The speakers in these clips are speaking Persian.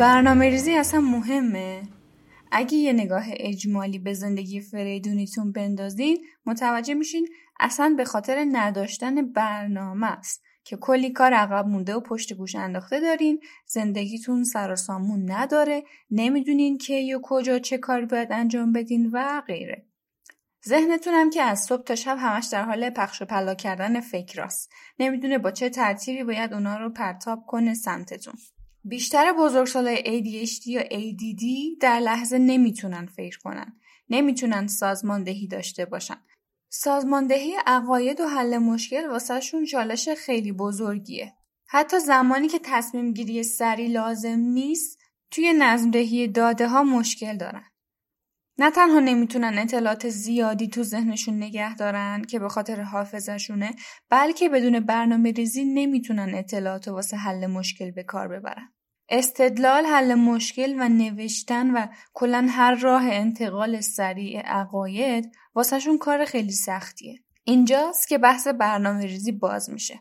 برنامه‌ریزی اصلا مهمه؟ اگه یه نگاه اجمالی به زندگی فریدونیتون بندازین متوجه میشین اصلا به خاطر نداشتن برنامه است که کلی کار عقب مونده و پشت گوش انداخته دارین، زندگیتون سر و سامون نداره، نمیدونین که یا کجا چه کار باید انجام بدین و غیره. ذهنتون هم که از صبح تا شب همش در حال پخش و پلا کردن فکراست، نمیدونه با چه ترتیبی باید اونا رو پرتاب کنه سمتتون. بیشتر بزرگسالای ADHD یا ADD در لحظه نمیتونن فکر کنن، نمیتونن سازماندهی داشته باشن. سازماندهی عقاید و حل مشکل واسهشون چالش خیلی بزرگیه. حتی زمانی که تصمیم گیری سریع لازم نیست، توی نظم‌دهی داده ها مشکل دارن. نه تنها نمیتونن اطلاعات زیادی تو ذهنشون نگه دارن که به خاطر حافظه‌شونه، بلکه بدون برنامه‌ریزی نمیتونن اطلاعات واسه حل مشکل به کار ببرن. استدلال، حل مشکل و نوشتن و کلاً هر راه انتقال سریع عقاید واسهشون کار خیلی سختیه. اینجاست که بحث برنامه‌ریزی باز میشه.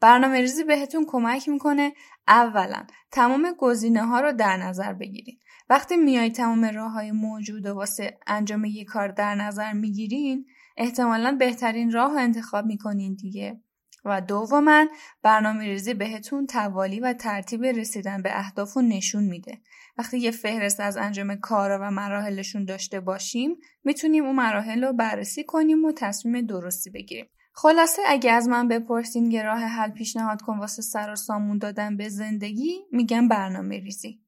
برنامه‌ریزی بهتون کمک میکنه اولاً تمام گزینه‌ها رو در نظر بگیرید. وقتی میای تمام راه‌های موجود و واسه انجام یک کار در نظر میگیرین، احتمالاً بهترین راه رو انتخاب میکنین دیگه. و دوماً برنامه‌ریزی بهتون توالی و ترتیب رسیدن به اهداف رو نشون میده. وقتی یه فهرست از انجام کارا و مراحلشون داشته باشیم، میتونیم اون مراحل رو بررسی کنیم و تصمیم درستی بگیریم. خلاصه اگه از من بپرسین که راه حل پیشنهاد کن واسه سر و سامون دادن به زندگی، میگم برنامه‌ریزی.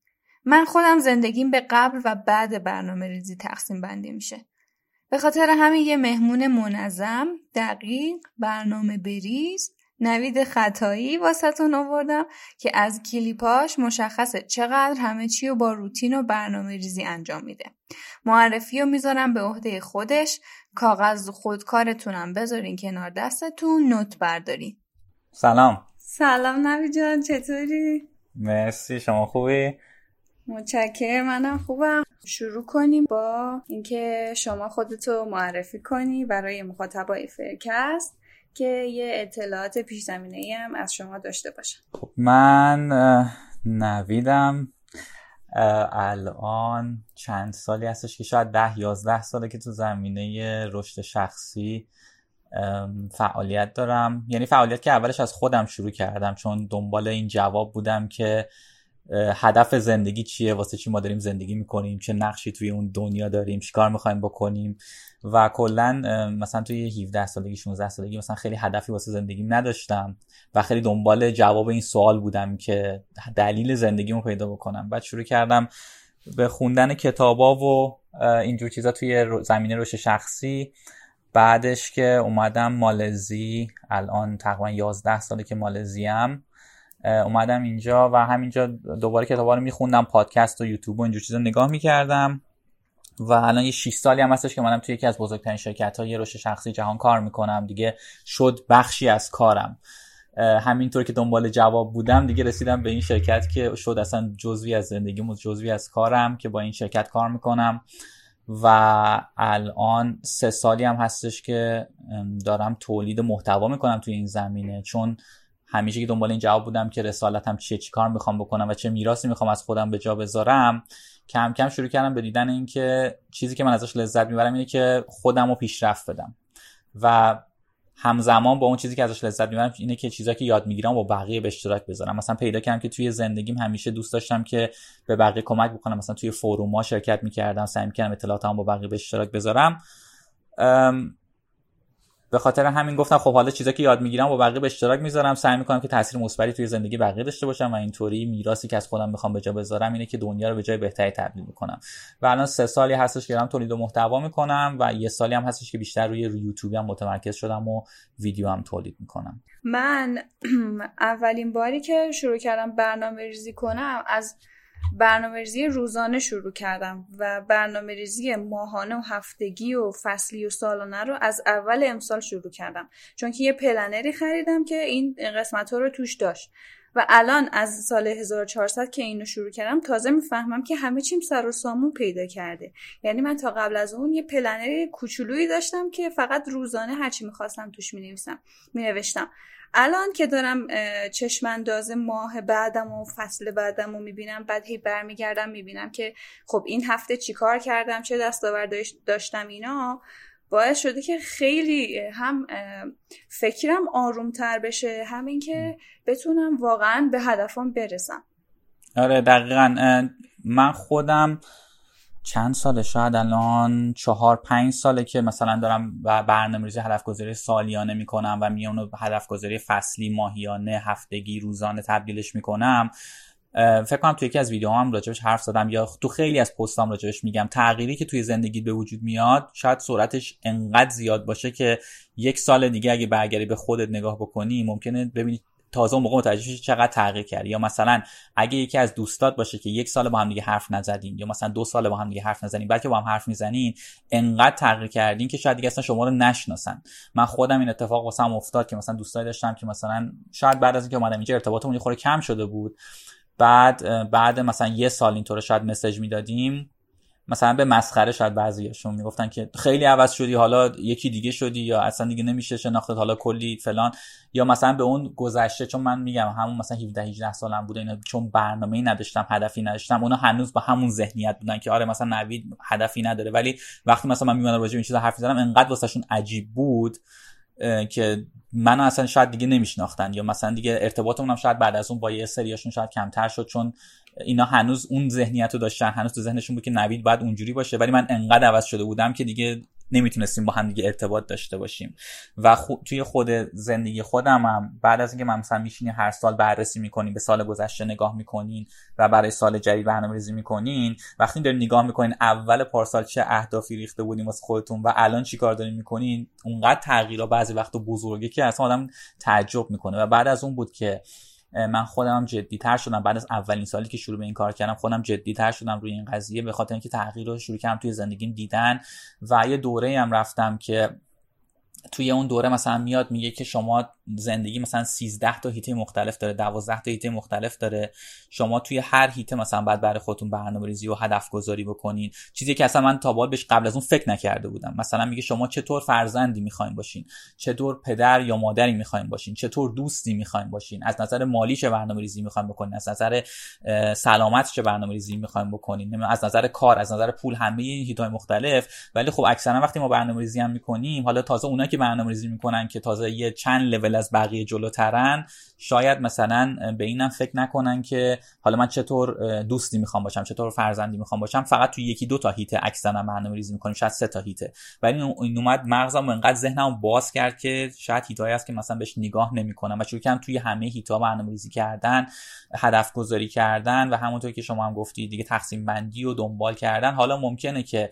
من خودم زندگیم به قبل و بعد برنامه‌ریزی تقسیم بندی میشه. به خاطر همین یه مهمون منظم، دقیق، برنامه‌ریز، نوید خطایی واسهتون آوردم که از کلیپاش مشخصه چقدر همه چی رو با روتین و برنامه‌ریزی انجام میده. معرفی رو میذارم به عهده خودش، کاغذ خودکارتونم بذارین کنار دستتون، نوت بردارین. سلام نوید جان، چطوری؟ مرسی، شما خوبی؟ متشکرم، منم خوبم. شروع کنیم با اینکه شما خودتو معرفی کنی برای مخاطبای فرکست که یه اطلاعات پیش زمینه‌ای هم از شما داشته باشم. خب من نویدم، الان چند سالی هستش که شاید 10-11 ساله که تو زمینه رشد شخصی فعالیت دارم. یعنی فعالیت که اولش از خودم شروع کردم، چون دنبال این جواب بودم که هدف زندگی چیه، واسه چی ما داریم زندگی میکنیم، چه نقشی توی اون دنیا داریم، چی کار میخوایم بکنیم. و کلن مثلا توی 17 سالگی 16 سالگی مثلا خیلی هدفی واسه زندگیم نداشتم و خیلی دنبال جواب این سوال بودم که دلیل زندگیمو پیدا بکنم. بعد شروع کردم به خوندن کتابا و اینجور چیزا توی زمینه رشد شخصی. بعدش که اومدم مالزی، الان تقریبا 11 ساله که مالزیم، اومدم اینجا و همینجا دوباره کتابا رو میخوندم، پادکست و یوتیوب و اینجور چیزا نگاه میکردم. و الان یه 6 سالی هم هستش که منم توی یکی از بزرگترین شرکت‌های رشد شخصی جهان کار میکنم. دیگه شد بخشی از کارم. همینطور که دنبال جواب بودم، دیگه رسیدم به این شرکت که شد اصلا جزوی از زندگیم، جزوی از کارم که با این شرکت کار میکنم. و الان 3 سالی هم هستش که دارم تولید محتوا میکنم توی این زمینه، چون همیشه که دنبال این جواب بودم که رسالتم چیه، چی کار میخوام بکنم و چه میراثی میخوام از خودم به جا بذارم. کم کم شروع کردم به دیدن این که چیزی که من ازش لذت میبرم اینه که خودم رو پیشرفت بدم، و همزمان با اون چیزی که ازش لذت میبرم اینه که چیزایی که یاد میگیرم با بقیه به اشتراک بذارم. مثلا پیدا کردم که توی زندگیم همیشه دوست داشتم که به بقیه کمک بکنم، مثلا توی فوروم‌ها شرکت میکردم، سعی میکردم اطلاعاتم با بقیه به اشتراک بذارم. به خاطر همین گفتم خب حالا چیزایی که یاد میگیرم با بقیه به اشتراک میذارم، سعی میکنم که تاثیر مثبتی توی زندگی بقیه داشته باشم و اینطوری میراثی که از خودم میخوام به جا بذارم اینه که دنیا رو به جای بهتری تبدیل میکنم. و الان 3 سالی هستش که دارم تولید محتوا میکنم و یه سالی هم هستش که بیشتر روی یوتیوب هم متمرکز شدم و ویدیو هم تولید میکنم. من اولین باری که شروع کردم برنامه‌ریزی کنم از برنامه‌ریزی روزانه شروع کردم و برنامه‌ریزی ماهانه و هفتگی و فصلی و سالانه رو از اول امسال شروع کردم، چون که یه پلنری خریدم که این قسمت‌ها رو توش داشت و الان از سال 1400 که اینو شروع کردم تازه میفهمم که همه چیم سر و سامون پیدا کرده. یعنی من تا قبل از اون یه پلنری کوچولویی داشتم که فقط روزانه هرچی می‌خواستم توش می‌نوشتم. الان که دارم چشم‌انداز ماه بعدم و فصل بعدم رو میبینم، بعد هی برمیگردم میبینم که خب این هفته چی کار کردم، چه دستاوردی داشتم، اینا باعث شده که خیلی هم فکرم آرومتر بشه، هم این که بتونم واقعا به هدفم برسم. آره دقیقاً. من خودم چند ساله، شاید الان 4-5 ساله که مثلا دارم برنامه‌ریزی هدفگذاری سالیانه میکنم و میام اون هدفگذاری فصلی، ماهیانه، هفتگی، روزانه تبدیلش میکنم. فکر کنم توی یکی از ویدیوها هم راجبش حرف زدم یا تو خیلی از پستام راجبش میگم، تغییری که توی زندگی به وجود میاد شاید سرعتش انقدر زیاد باشه که 1 سال دیگه اگه برگردی به خودت نگاه بکنی ممکنه ببینی تازه موقع متوجه چقدر تغییر کردی. یا مثلا اگه یکی از دوستات باشه که 1 سال با هم دیگه حرف نزدین یا مثلا 2 سال با هم دیگه حرف نزدین، بلکه با هم حرف میزنین، انقدر تغییر کردین که شاید دیگه اصلا شما رو نشناسن. من خودم این اتفاق واسم افتاد که مثلا دوستایی داشتم که مثلا شاید بعد از اینکه اومدم اینجا ارتباطمون یه خورده کم شده بود، بعد مثلا 1 سال اینطوری شاید مسیج میدادیم، مثلا به مسخره شاید بعضیاشون میگفتن که خیلی عوض شدی، حالا یکی دیگه شدی، یا اصلا دیگه نمیشه شناختت، حالا کلی فلان، یا مثلا به اون گذشته، چون من میگم همون مثلا 17-18 سالم بوده اینا، چون برنامه‌ای نداشتم، هدفی نداشتم، اونا هنوز با همون ذهنیت بودن که آره مثلا نوید هدفی نداره، ولی وقتی مثلا من میمونم راجع به این چیزا حرف میزنم انقدر واسهشون عجیب بود که منو اصلا شاید دیگه نمیشناختن، یا مثلا دیگه ارتباطمون هم شاید بعد از اون با یه سریاشون شاید کمتر شد، چون اینا هنوز اون ذهنیت رو داشتن، هنوز تو ذهنشون بود که نوید باید اونجوری باشه، ولی من انقدر عوض شده بودم که دیگه نمیتونستیم با هم دیگه ارتباط داشته باشیم. و توی خود زندگی خودم هم بعد از اینکه من مثلا میشینی هر سال بررسی میکنین، به سال گذشته نگاه میکنین و برای سال جدید برنامه‌ریزی میکنین، وقتی دارین نگاه میکنین اول پارسال چه اهدافی ریخته بودین واسه خودتون و الان چیکار دارین میکنین، اونقدر تغییرا بعضی وقتا بزرگه که اصلا آدم تعجب میکنه. و بعد از اون بود که من خودم جدی‌تر شدم، بعد از اولین سالی که شروع به این کار کردم خودم جدی‌تر شدم روی این قضیه، به خاطر اینکه تغییر رو شروع کردم توی زندگیم دیدن. و یه دوره‌ای هم رفتم که توی اون دوره مثلا میاد میگه که شما زندگی مثلا 13 تا هیته مختلف داره، 12 تا هیته مختلف داره، شما توی هر هیته مثلا باید برای خودتون برنامه‌ریزی و هدف گذاری بکنین، چیزی که اصلا من تا به حالش قبل از اون فکر نکرده بودم. مثلا میگه شما چطور فرزندی می‌خواید باشین، چطور پدر یا مادری می‌خواید باشین، چطور دوستی می‌خواید باشین، از نظر مالی چه برنامه‌ریزی می‌خواید بکنین، از نظر سلامت چه برنامه‌ریزی می‌خواید بکنین، از نظر کار، از نظر پول، همه این هیت‌های مختلف. ولی خب اکثرا وقتی ما برنامه‌ریزی هم می‌کنیم، حالا تازه اونایی که برنامه‌ریزی می‌کنن که تازه یه چند لول از بقیه جلوترن، شاید مثلا به اینم فکر نکنن که حالا من چطور دوستی میخوام باشم، چطور فرزندی میخوام باشم، فقط توی 1-2 تا هیته اکثرا برنامه‌ریزی میکنیم، شاید 3 تا هیته. ولی این اومد مغزم انقدر ذهنم باز کرد که شاید هیتایی هست که مثلا بهش نگاه نمیکنم و شروع کردم توی همه هیتا برنامه‌ریزی کردن، هدف گذاری کردن و همونطور که شما هم گفتید دیگه تقسیم بندی و دنبال کردن. حالا ممکنه که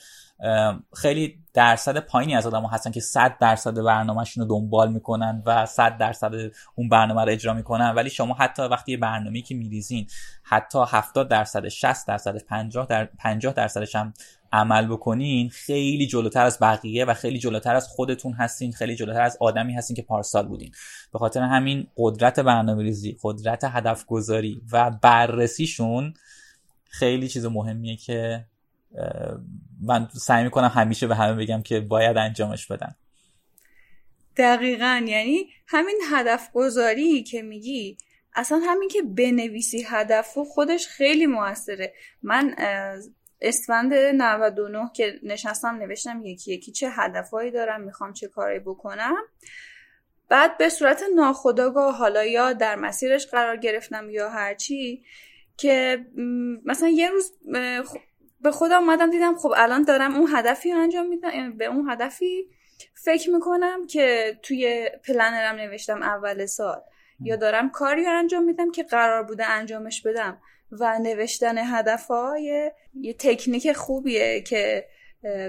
خیلی درصد پایینی از آدم‌ها هستن که 100% برنامه‌شون رو دنبال میکنن و 100% اون برنامه رو اجرا میکنن، ولی شما حتی وقتی یه برنامه‌ای که می‌ریزین حتی 70%، 60%، 50% هم عمل بکنین، خیلی جلوتر از بقیه و خیلی جلوتر از خودتون هستین، خیلی جلوتر از آدمی هستین که پارسال بودین. به خاطر همین قدرت برنامه‌ریزی، قدرت هدف‌گذاری و بررسیشون خیلی چیز مهمیه که من سعی میکنم همیشه به همه بگم که باید انجامش بدن. دقیقاً. یعنی همین هدف گذاری که میگی، اصلا همین که بنویسی هدف رو خودش خیلی موثره. من اسفند 99 که نشستم نوشتم یکی چه هدفهایی دارم، میخوام چه کاری بکنم، بعد به صورت ناخودآگاه، حالا یا در مسیرش قرار گرفتم یا هرچی، که مثلا یه روز به خودم اومدم دیدم خب الان دارم اون هدفی انجام میدم، به اون هدفی فکر میکنم که توی پلنرم نوشتم اول سال یا دارم کاری انجام میدم که قرار بوده انجامش بدم و نوشتن هدفهای یه تکنیک خوبیه که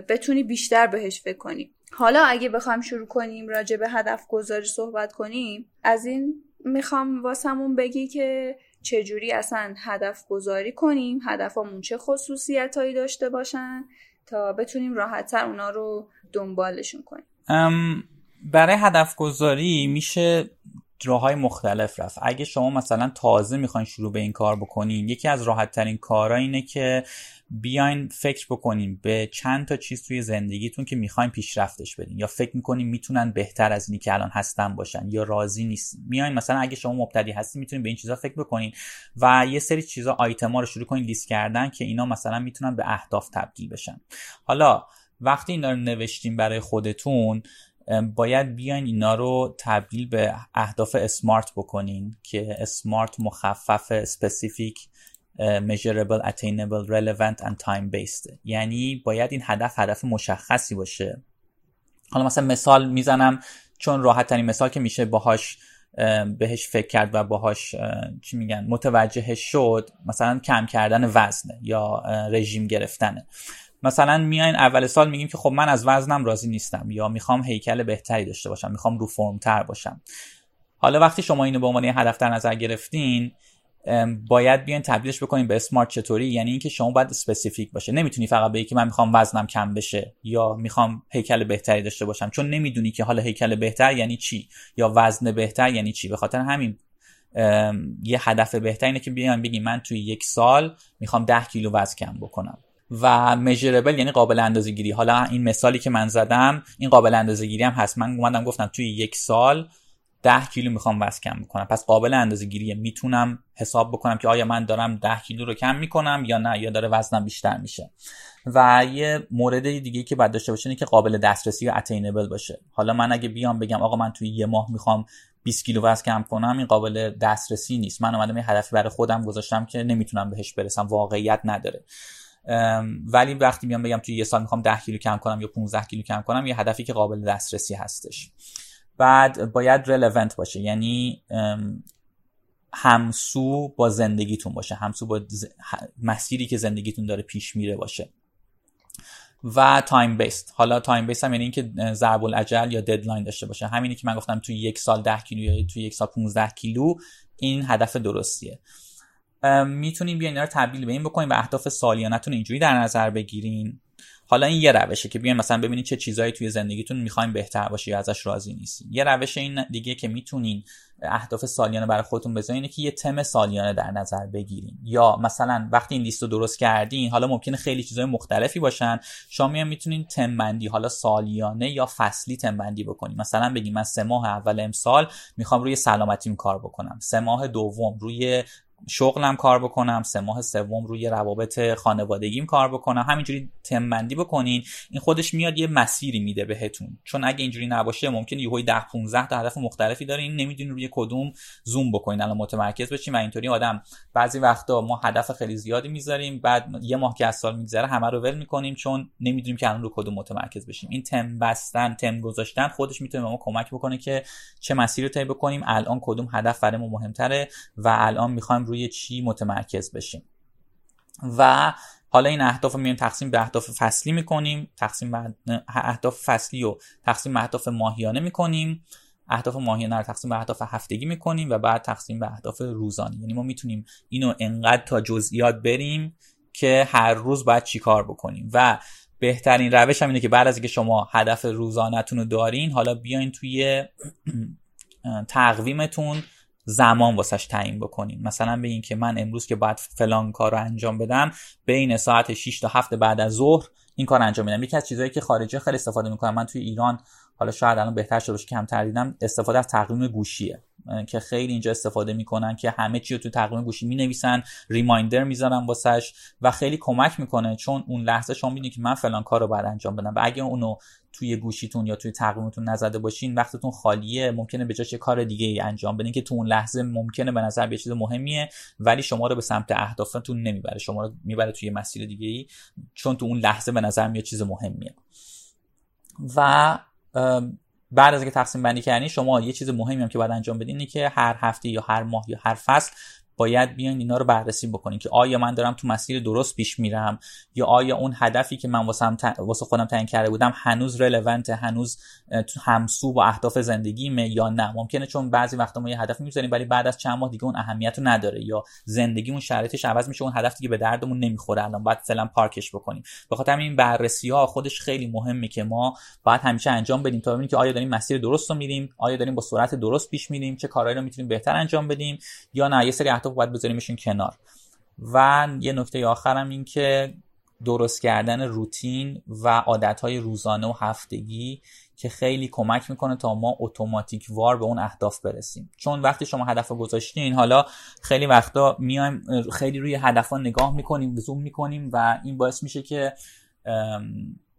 بتونی بیشتر بهش فکر کنی. حالا اگه بخوام شروع کنیم راجع به هدف گذاری صحبت کنیم، از این میخوام واسمون بگی که چجوری اصلا هدف گذاری کنیم، هدفمون چه خصوصیتایی داشته باشن تا بتونیم راحت‌تر اونا رو دنبالشون کنیم. برای هدف گذاری میشه راه‌های مختلف رفت. اگه شما مثلا تازه میخواین شروع به این کار بکنین، یکی از راحت‌ترین کارا اینه که بیاین فکر بکنین به چند تا چیز توی زندگیتون که میخواین پیشرفتش بدین یا فکر میکنین میتونن بهتر از اینی که الان هستن باشن یا راضی نیستین. میاین مثلا اگه شما مبتدی هستین میتونین به این چیزا فکر بکنین و یه سری چیزا آیتما رو شروع کنین لیست کردن که اینا مثلا میتونن به اهداف تبدیل بشن. حالا وقتی اینا رو نوشتین برای خودتون، باید بیاین اینا رو تبدیل به اهداف اسمارت بکنین که اسمارت مخفف specific measurable, attainable, relevant and time based. یعنی باید این هدف مشخصی باشه. حالا مثلا مثال میزنم چون راحت ترین مثال که میشه باهاش بهش فکر کرد و باهاش چی میگن متوجه شد، مثلا کم کردن وزنه یا رژیم گرفتنه. مثلا میاین اول سال میگیم که خب من از وزنم راضی نیستم یا میخوام هیکل بهتری داشته باشم، میخوام رو فرم تر باشم. حالا وقتی شما اینو به عنوان هدف در نظر گرفتین، باید بیاین تبدیلش بکنین به اسمارت. چطوری؟ یعنی اینکه شما باید اسپسیفیک باشه. نمیتونی فقط بگی که من میخوام وزنم کم بشه یا میخوام هیکل بهتری داشته باشم، چون نمیدونی که حالا هیکل بهتر یعنی چی یا وزن بهتر یعنی چی. به خاطر همین یه هدف بهتر اینه که بیاین بگین من توی یک سال میخوام 10 کیلو وزن کم بکنم و میجربل یعنی قابل اندازه‌گیری. حالا این مثالی که من زدم این قابل اندازه‌گیری هم هست. من اومدم گفتم توی یک سال 10 کیلو میخوام وزن کم بکنم، پس قابل اندازه‌گیریه. میتونم حساب بکنم که آیا من دارم 10 کیلو رو کم میکنم یا نه، یا داره وزنم بیشتر میشه. و یه مورد دیگه که باید داشته باشه اینه که قابل دسترسی و اتینبل باشه. حالا من اگه بیام بگم آقا من توی یه ماه میخوام 20 کیلو وزن کم کنم، این قابل دسترسی نیست. من اومدم یه هدفی برای خودم گذاشتم که نمیتونم بهش برسم، واقعیت نداره. ولی وقتی میام بگم توی یه سال میخوام 10 کیلو کم کنم یا 15 کیلو کم کنم، یه هدفی که قابل دسترسی هستش. بعد باید relevant باشه، یعنی همسو با زندگیتون باشه، همسو با مسیری که زندگیتون داره پیش میره باشه. و time based. حالا time based هم یعنی این که ضرب الاجل یا ددلاین داشته باشه. همینی که من گفتم توی یک سال 10 کیلو یا توی یک سال 15 کیلو، این هدف درستیه. میتونین بیاین اینا رو تبدیل به این بکنین و اهداف سالیانتون اینجوری در نظر بگیرین. حالا این یه روشه که بیاین مثلا ببینین چه چیزایی توی زندگیتون می‌خواید بهتر باشه یا ازش راضی نیستین. یه روش این دیگه که میتونین اهداف سالیانه برای خودتون بذارین اینه که یه تم سالیانه در نظر بگیرین. یا مثلا وقتی این لیست رو درست کردین، حالا ممکنه خیلی چیزای مختلفی باشن، شما میتونین تم بندی حالا سالیانه یا فصلی تم بندی بکنین. مثلا بگین من 3 ماه اول امسال می‌خوام روی سلامتیم کار بکنم، 3 ماه دوم روی شغلم کار بکنم، 3 ماه سوم روی روابط خانوادگیم کار بکنم. همینجوری تم بندی بکنین. این خودش میاد یه مسیری میده بهتون، چون اگه اینجوری نباشه ممکنه یهوی 10-15 تا هدف مختلفی داره، این نمیدونین روی کدوم زوم بکنین الان متمرکز بشین. و اینطوری آدم بعضی وقتا ما هدف خیلی زیادی میذاریم، بعد یه ماه که از سال میگذره همه رو ول میکنیم چون نمیدونیم که الان روی کدوم متمرکز بشیم. این تم بستن، تم گذاشتن خودش میتونه به ما کمک بکنه که چه مسیری رو طی بکنیم، الان کدوم هدف برامون مهمتره و الان میخوایم روی چی متمرکز بشیم. و حالا این اهداف رو میایم تقسیم به اهداف فصلی میکنیم، اهداف فصلی رو تقسیم به اهداف ماهیانه میکنیم، اهداف ماهیانه رو تقسیم به اهداف هفتگی میکنیم و بعد تقسیم به اهداف روزانه. یعنی ما میتونیم اینو انقدر تا جزئیات بریم که هر روز باید چی کار بکنیم. و بهترین روش هم اینه که بعد از اینکه شما هدف روزانه‌تون رو دارین، حالا بیاین توی تقویمتون زمان واسش تعیین بکنین. مثلا ببین که من امروز که باید فلان کار رو انجام بدم، بین ساعت 6 تا 7 بعد از ظهر این کار انجام میدم. یکی از چیزایی که خارجی خیلی استفاده میکنن، من توی ایران حالا شاید الان بهتر شده باشه کمتر دیدم، استفاده از تقویم گوشیه که خیلی اینجا استفاده میکنن که همه چی رو تو تقویم گوشی مینویسن، ریمایندر میذارن واسش و خیلی کمک میکنه، چون اون لحظه شما میبینید که من فلان کار رو باید انجام بدم و اگه اونو توی گوشیتون یا توی تقویمتون نزده باشین، وقتتون خالیه، ممکنه به جاش یه کار دیگه ای انجام بدین که تو اون لحظه ممکنه به نظر یه چیز مهمیه ولی شما رو به سمت اهدافتون نمیبره، شما رو میبره توی مسیر دیگه ای چون تو اون لحظه به نظر میاد چیز مهمیه. و بعد از اینکه تقسیم بندی کردین، شما یه چیز مهمی هم که باید انجام بدین اینه که هر هفته یا هر ماه یا هر فصل باید بیاین اینا رو بررسی بکنین که آیا من دارم تو مسیر درست پیش میرم، یا آیا اون هدفی که من واسه خودم تعیین کرده بودم هنوز رلوانته، هنوز همسو با اهداف زندگیمه یا نه. ممکنه چون بعضی وقتا ما یه هدف می‌ذاریم ولی بعد از چند ماه دیگه اون اهمیتو نداره، یا زندگیمون شرایطش عوض میشه، اون هدف دیگه به دردمون نمیخوره، الان باید فعلا پارکش بکنیم. بخاطر همین بررسی‌ها خودش خیلی مهمه که ما باید همیشه انجام بدیم تا ببینیم که آیا داریم مسیر درست رو میریم، آیا داریم با سرعت درست پیش میریم، چه کارهایی رو میتونیم بهتر انجام بدیم یا نه، یه سری اهداف باید بذاریمشون کنار. و یه نکته آخرم این که درست کردن روتین و عادتهای روزانه و هفتگی که خیلی کمک میکنه تا ما اتوماتیک وار به اون اهداف برسیم. چون وقتی شما هدف گذاشتین، حالا خیلی وقتا میایم خیلی روی هدفا نگاه میکنیم، زوم میکنیم و این باعث میشه که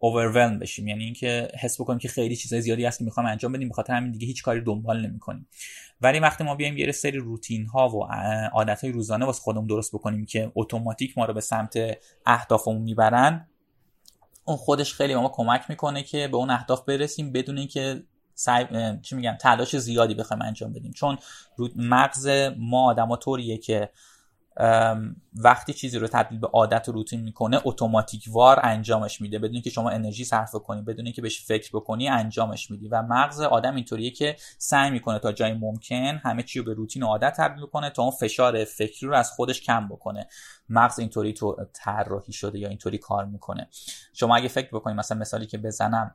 overwhelmed بشیم، یعنی اینکه حس بکنیم که خیلی چیزای زیادی هست که میخوام انجام بدیم، بخاطر همین دیگه هیچ کاری دنبال نمیکنیم. ولی وقتی ما بیایم یه سری روتین ها و عادت های روزانه واسه خودمون درست بکنیم که اتوماتیک ما رو به سمت اهدافمون میبرن، اون خودش خیلی به ما کمک میکنه که به اون اهداف برسیم بدون اینکه تلاش زیادی بخوایم انجام بدیم. چون مغز ما آدما طوریه که وقتی چیزی رو تبدیل به عادت و روتین میکنه اتوماتیکوار انجامش میده، بدون که شما انرژی صرف کنی، بدون که بهش فکر بکنی انجامش میدی. و مغز آدم اینطوریه که سعی میکنه تا جای ممکن همه چی رو به روتین و عادت تبدیل کنه تا اون فشار فکری رو از خودش کم بکنه. مغز اینطوری تو طراحی شده یا اینطوری کار میکنه. شما اگه فکر بکنید، مثلا مثالی که بزنم،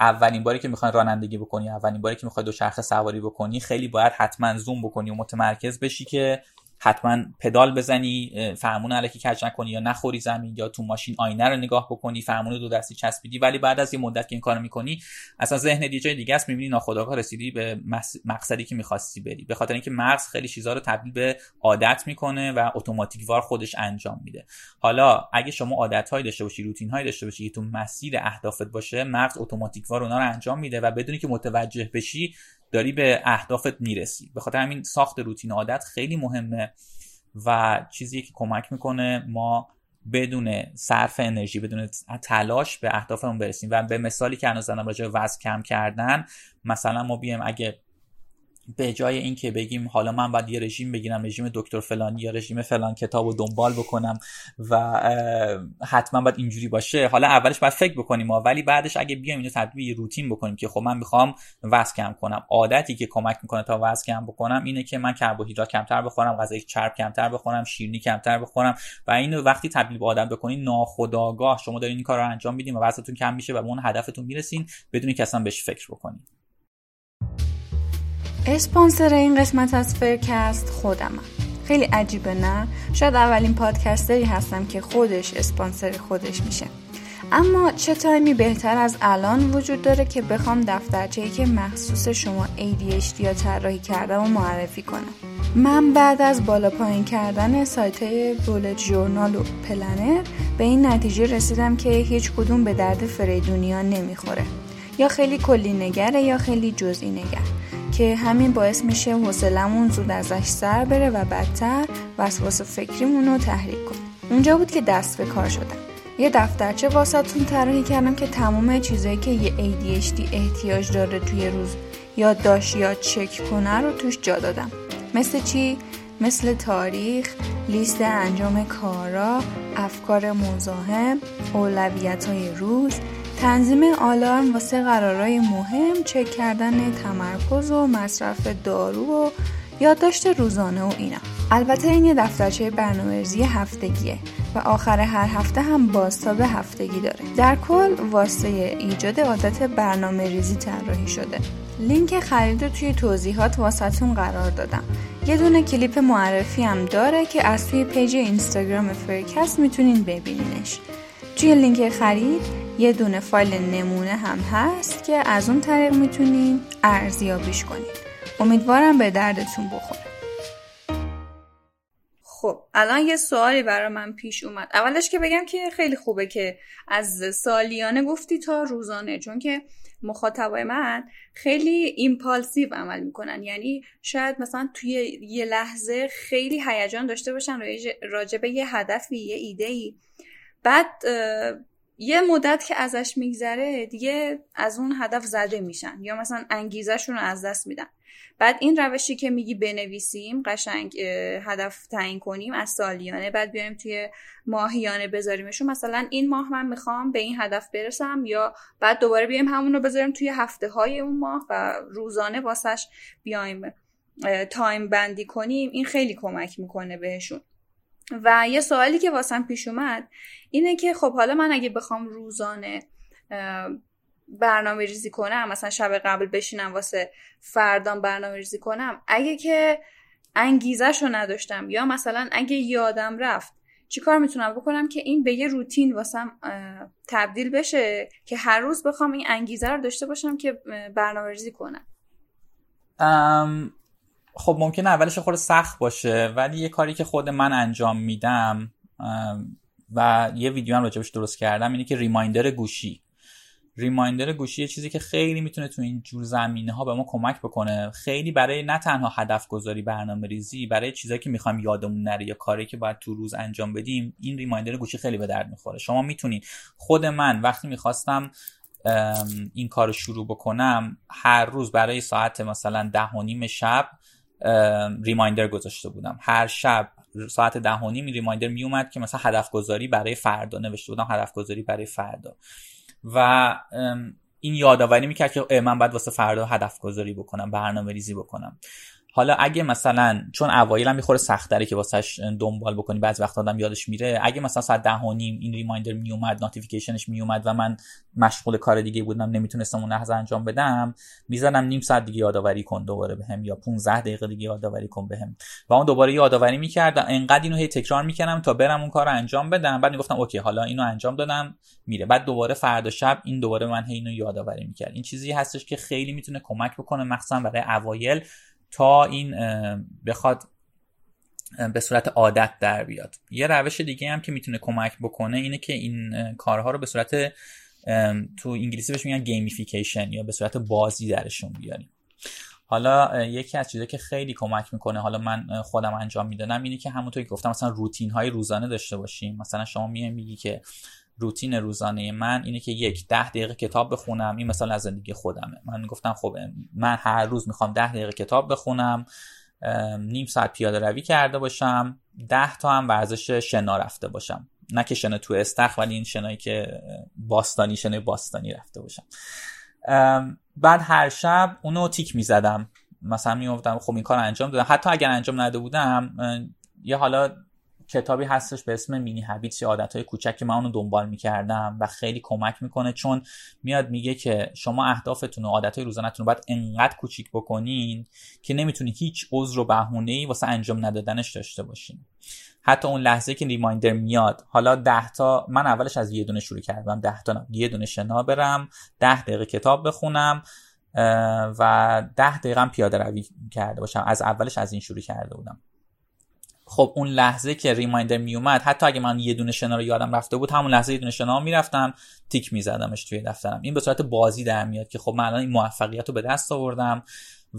اولین باری که میخوای رانندگی بکنی، اولین باری که میخوای دوچرخه سواری بکنی، خیلی باید حتما زوم بکنی و متمرکز بشی که حتما پدال بزنی، فرمون الکی کج نکنی یا نخوری زمین، یا تو ماشین آینه رو نگاه بکنی، فرمون دو دستی چسبیدی. ولی بعد از یه مدت که این کارو میکنی، اصلا ذهن دیگه جای دیگه است، میبینی ناخودآگاه رسیدی به مقصدی که میخواستی بری، به خاطر اینکه مغز خیلی چیزا رو تبدیل به عادت میکنه و اتوماتیکوار خودش انجام میده. حالا اگه شما عادت‌هایی داشته باشی، روتین‌هایی داشته باشی که تو مسیر اهدافت باشه، مغز اتوماتیکوار اون‌ها رو انجام میده و بدون که متوجه بشی داری به اهدافت میرسی. به خاطر همین ساخت روتین عادت خیلی مهمه و چیزیه که کمک میکنه ما بدون صرف انرژی، بدون تلاش به اهدافمون برسیم. و به مثالی که هنوز زدم راجع به وزن کم کردن، مثلا ما بیایم اگه به جای این که بگیم حالا من باید یه رژیم بگیرم، رژیم دکتر فلانی یا رژیم فلان کتابو دنبال بکنم و حتما باید اینجوری باشه، حالا اولش باید فکر بکنیم ولی بعدش اگه بیایم اینو تبدیل به روتین بکنیم که خب من میخوام وزن کم کنم، عادتی که کمک میکنه تا وزن کم بکنم اینه که من کربوهیدرات کمتر بخورم، غذای چرب کمتر بخورم، شیرینی کمتر بخورم. و اینو وقتی تبدیل به عادت بکنین، ناخودآگاه شما دارین این کارو انجام میدین و وزنتون کم میشه و به اون هدفتون میرسین بدون اینکه اصلا بهش فکر بکنین. اسپانسر این قسمت از فرکست خودمم. خیلی عجیبه نه؟ شاید اولین پادکستری هستم که خودش اسپانسر خودش میشه. اما چه تایمی بهتر از الان وجود داره که بخوام دفترچه‌ای که مخصوص شما ADHD یا طراحی کردم و معرفی کنم؟ من بعد از بالا پایین کردن سایت‌های بولت ژورنال و پلنر به این نتیجه رسیدم که هیچ کدوم به درد فریدونیا نمیخوره. یا خیلی کلی نگره یا خیلی جزئی نگر، که همین باعث میشه حوصله‌مون زود ازش سر بره و بدتر وسواس فکریمون رو تحریک کنه. اونجا بود که دست به کار شدم. یه دفترچه واسه‌تون طراحی کردم که تمام چیزایی که یه ADHD احتیاج داره توی روز یادداشت یا چک کنه رو توش جا دادم. مثل چی؟ مثل تاریخ، لیست انجام کارا، افکار مزاحم، اولویت‌های روز، تنظیم آلارم واسه قرارای مهم، چک کردن تمرکز و مصرف دارو و یادداشت روزانه و اینا. البته این یه دفترچه برنامه‌ریزی هفتگیه و آخر هر هفته هم بازتاب هفتگی داره. در کل واسه ایجاد عادت برنامه‌ریزی طراحی شده. لینک خرید رو توی توضیحات واسه‌تون قرار دادم. یه دونه کلیپ معرفی هم داره که از توی پیج اینستاگرام فرکست میتونین ببینینش. توی لینک خرید یه دونه فایل نمونه هم هست که از اون طریق میتونین ارزیابیش کنین. امیدوارم به دردتون بخوره. خب الان یه سوالی برای من پیش اومد. اولش که بگم که خیلی خوبه که از سالیانه گفتی تا روزانه، چون که مخاطبای من خیلی ایمپالسیو عمل میکنن، یعنی شاید مثلا توی یه لحظه خیلی هیجان داشته باشن راجع به یه هدفی، یه ایده‌ای، بعد یه مدت که ازش میگذره دیگه از اون هدف زده میشن یا مثلا انگیزهشون رو از دست میدن. بعد این روشی که میگی بنویسیم قشنگ هدف تعیین کنیم از سالیانه، بعد بیایم توی ماهیانه بذاریمشون، مثلا این ماه من میخوام به این هدف برسم، یا بعد دوباره بیایم همون رو بذاریم توی هفته های اون ماه و روزانه واسش بیایم تایم بندی کنیم. این خیلی کمک میکنه بهشون. و یه سوالی که واسم پیش اومد اینه که خب حالا من اگه بخوام روزانه برنامه ریزی کنم، مثلا شب قبل بشینم واسه فردام برنامه ریزی کنم، اگه که انگیزهشو نداشتم یا مثلا اگه یادم رفت، چی کار میتونم بکنم که این به یه روتین واسم تبدیل بشه که هر روز بخوام این انگیزه رو داشته باشم که برنامه ریزی کنم؟ خب ممکنه اولش خود سخت باشه، ولی یه کاری که خود من انجام میدم و یه ویدیو هم راجبش درست کردم اینه که ریمایندر گوشی. ریمایندر گوشی یه چیزی که خیلی میتونه تو این جور زمینه‌ها به ما کمک بکنه، خیلی برای نه تنها هدف گذاری برنامه‌ریزی، برای چیزایی که می‌خوایم یادمون نره یا کاری که باید تو روز انجام بدیم، این ریمایندر گوشی خیلی به درد می‌خوره. شما می‌تونید، خود من وقتی می‌خواستم این کارو شروع بکنم، هر روز برای ساعت مثلا 10:30 شب ریمایندر گذاشته بودم. هر شب ساعت 10:30 ریمایندر می اومد که مثلا هدف گذاری برای فردا نوشته بودم، هدف گذاری برای فردا، و این یادآوری میکرد که من باید واسه فردا هدف گذاری بکنم، برنامه ریزی بکنم. حالا اگه مثلا، چون اوایلم میخوره سخت‌تره که واسش دنبال بکنی، بعضی وقت آدم یادش میره، اگه مثلا ساعت 10:30 این ریمایندر میومد، نوتیفیکیشنش میومد و من مشغول کار دیگه بودم، نمیتونستم اون لحظه انجام بدم، میزدم نیم ساعت دیگه یادآوری کن دوباره بهم، یا 15 دقیقه دیگه یادآوری کن بهم، و اون دوباره یادآوری میکرد. انقدر اینو هی تکرار میکردم تا برم اون کارو انجام بدم. بعد میگفتم اوکی حالا اینو انجام دادم، میره. بعد دوباره فردا شب این دوباره من هی اینو یادآوری میکرد. این چیزی هستش که خیلی میتونه کمک بکنه، مخصوصا برای اوایل، تا این بخواد به صورت عادت در بیاد. یه روش دیگه هم که میتونه کمک بکنه اینه که این کارها رو به صورت، تو انگلیسی بهش میگن گیمیفیکیشن، یا به صورت بازی درشون بیاریم. حالا یکی از چیزایی که خیلی کمک میکنه، حالا من خودم انجام میدادم، اینه که همونطوری که گفتم مثلا روتین های روزانه داشته باشیم. مثلا شما میگی که روتین روزانه من اینه که 10 دقیقه کتاب بخونم. این مثلا از زندگی خودمه. من گفتم خب من هر روز میخوام 10 دقیقه کتاب بخونم، نیم ساعت پیاده روی کرده باشم، 10 تا هم ورزش شنا رفته باشم، نه که شنا تو استخر، ولی این شنایی که باستانی، شنای باستانی رفته باشم. بعد هر شب اونو تیک میزدم، مثلا میگفتم خب این کار انجام دادم. حتی اگر انجام نده بودم، یه حالا کتابی هستش به اسم مینی هابیتس یا عادت‌های کوچک که من اونو دنبال می‌کردم و خیلی کمک می‌کنه، چون میاد میگه که شما اهدافتون و عادت‌های روزانه‌تون رو باید انقدر کوچیک بکنین که نمیتونین هیچ عذر و بهونه‌ای واسه انجام ندادنش داشته باشین. حتی اون لحظه که ریمایندر میاد، حالا 10 تا، من اولش از یه دونه شروع کردم، 10 تا، یه دونه شنا برم، 10 دقیقه کتاب بخونم و 10 دقیقه هم پیاده روی کرده باشم. از اولش از این شروع کرده بودم. خب اون لحظه که ریمایندر می اومد، حتی اگه من یه دونه شنا رو یادم رفته بود، همون لحظه یه دونه شنا میرفتم تیک میزدمش توی دفترم. این به صورت بازی در میاد که خب من الان این موفقیت رو به دست آوردم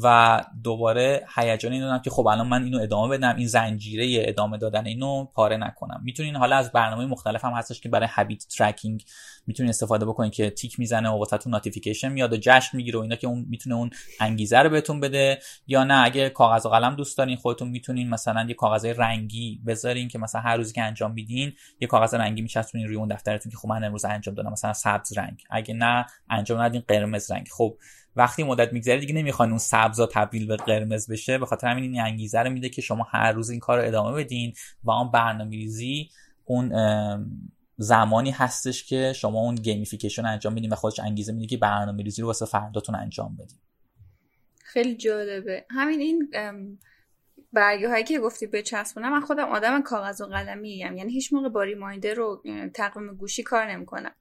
و دوباره هیجان این دادم که خب الان من اینو ادامه بدم، این زنجیره ادامه دادن اینو پاره نکنم. میتونین حالا از برنامه مختلف هم هستش که برای هابیت ترکینگ میتونین استفاده بکنین که تیک میزنه و واسهتون نوتیفیکیشن میاد و جشن میگیره و اینا، که اون میتونه اون انگیزه رو بهتون بده. یا نه، اگه کاغذ و قلم دوست دارین خودتون میتونین مثلا یه کاغذ رنگی بذارین که مثلا هر روزی که انجام میدین یه کاغذ رنگی میچسبونین روی اون دفترتون که خب من امروز انجام دادم، مثلا سبز رنگ. اگه نه انجام ندین، قرمز رنگ. خب وقتی مدت میگذره دیگه نمیخواین اون سبزا تبدیل به قرمز بشه، به خاطر همین این انگیزه رو میده که شما هر روز این کار رو ادامه بدین. و اون برنامه‌ریزی اون زمانی هستش که شما اون گیمیفیکیشن انجام میدین و خودش انگیزه میده که برنامه‌ریزی رو واسه فرداتون انجام بدین. خیلی جالبه. همین این برگه هایی که گفتی بچسبونم، من خودم آدم کاغذ و قلمی ام، یعنی هیچ موقع با ریمایندر رو تقویم گوشی کار نمی‌کنم.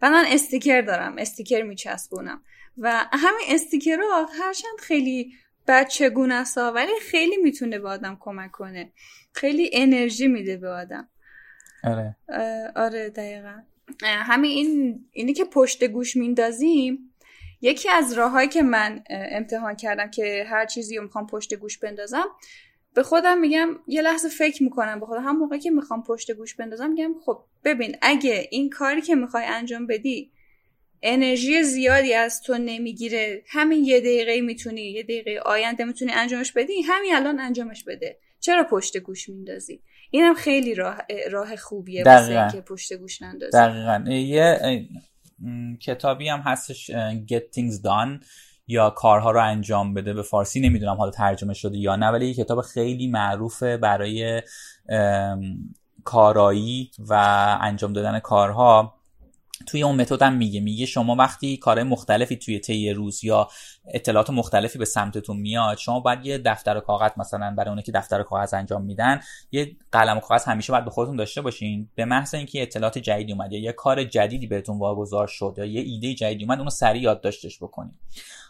بعد من استیکر دارم، استیکر میچسبونم و همین استیکرات هرچند خیلی بچگونه است ولی خیلی میتونه به آدم کمک کنه، خیلی انرژی میده به آدم. آره آره دقیقاً. همین اینی که پشت گوش میندازیم، یکی از راههایی که من امتحان کردم که هر چیزی رو میخوام پشت گوش بندازم، به خودم میگم یه لحظه فکر میکنم به خودم، هم موقعی که میخوام پشت گوش بندازم میگم خب ببین اگه این کاری که میخوای انجام بدی انرژی زیادی از تو نمیگیره، همین یه دقیقه میتونی، یه دقیقه آینده میتونی انجامش بدی، همین الان انجامش بده، چرا پشت گوش میندازی؟ اینم خیلی راه خوبیه واسه اینکه پشت گوش نندازی. دقیقاً. یه کتابی هم هستش Get Things Done یا کارها رو انجام بده، به فارسی نمیدونم حالا ترجمه شده یا نه، ولی یه کتاب خیلی معروفه برای کارایی و انجام دادن کارها. توی اون متدم میگه شما وقتی کارهای مختلفی توی طی روز یا اطلاعات مختلفی به سمتتون میاد، شما باید یه دفتر و کاغذ، مثلا برای اونه که دفتر و کاغذ انجام میدن، یه قلم و کاغذ همیشه باید به خودتون داشته باشین، به محض اینکه اطلاعات جدیدی اومد یا یه کار جدیدی بهتون واگذار شد یا یه ایده جدیدی اومد، اونو سریع یادداشتش بکنین.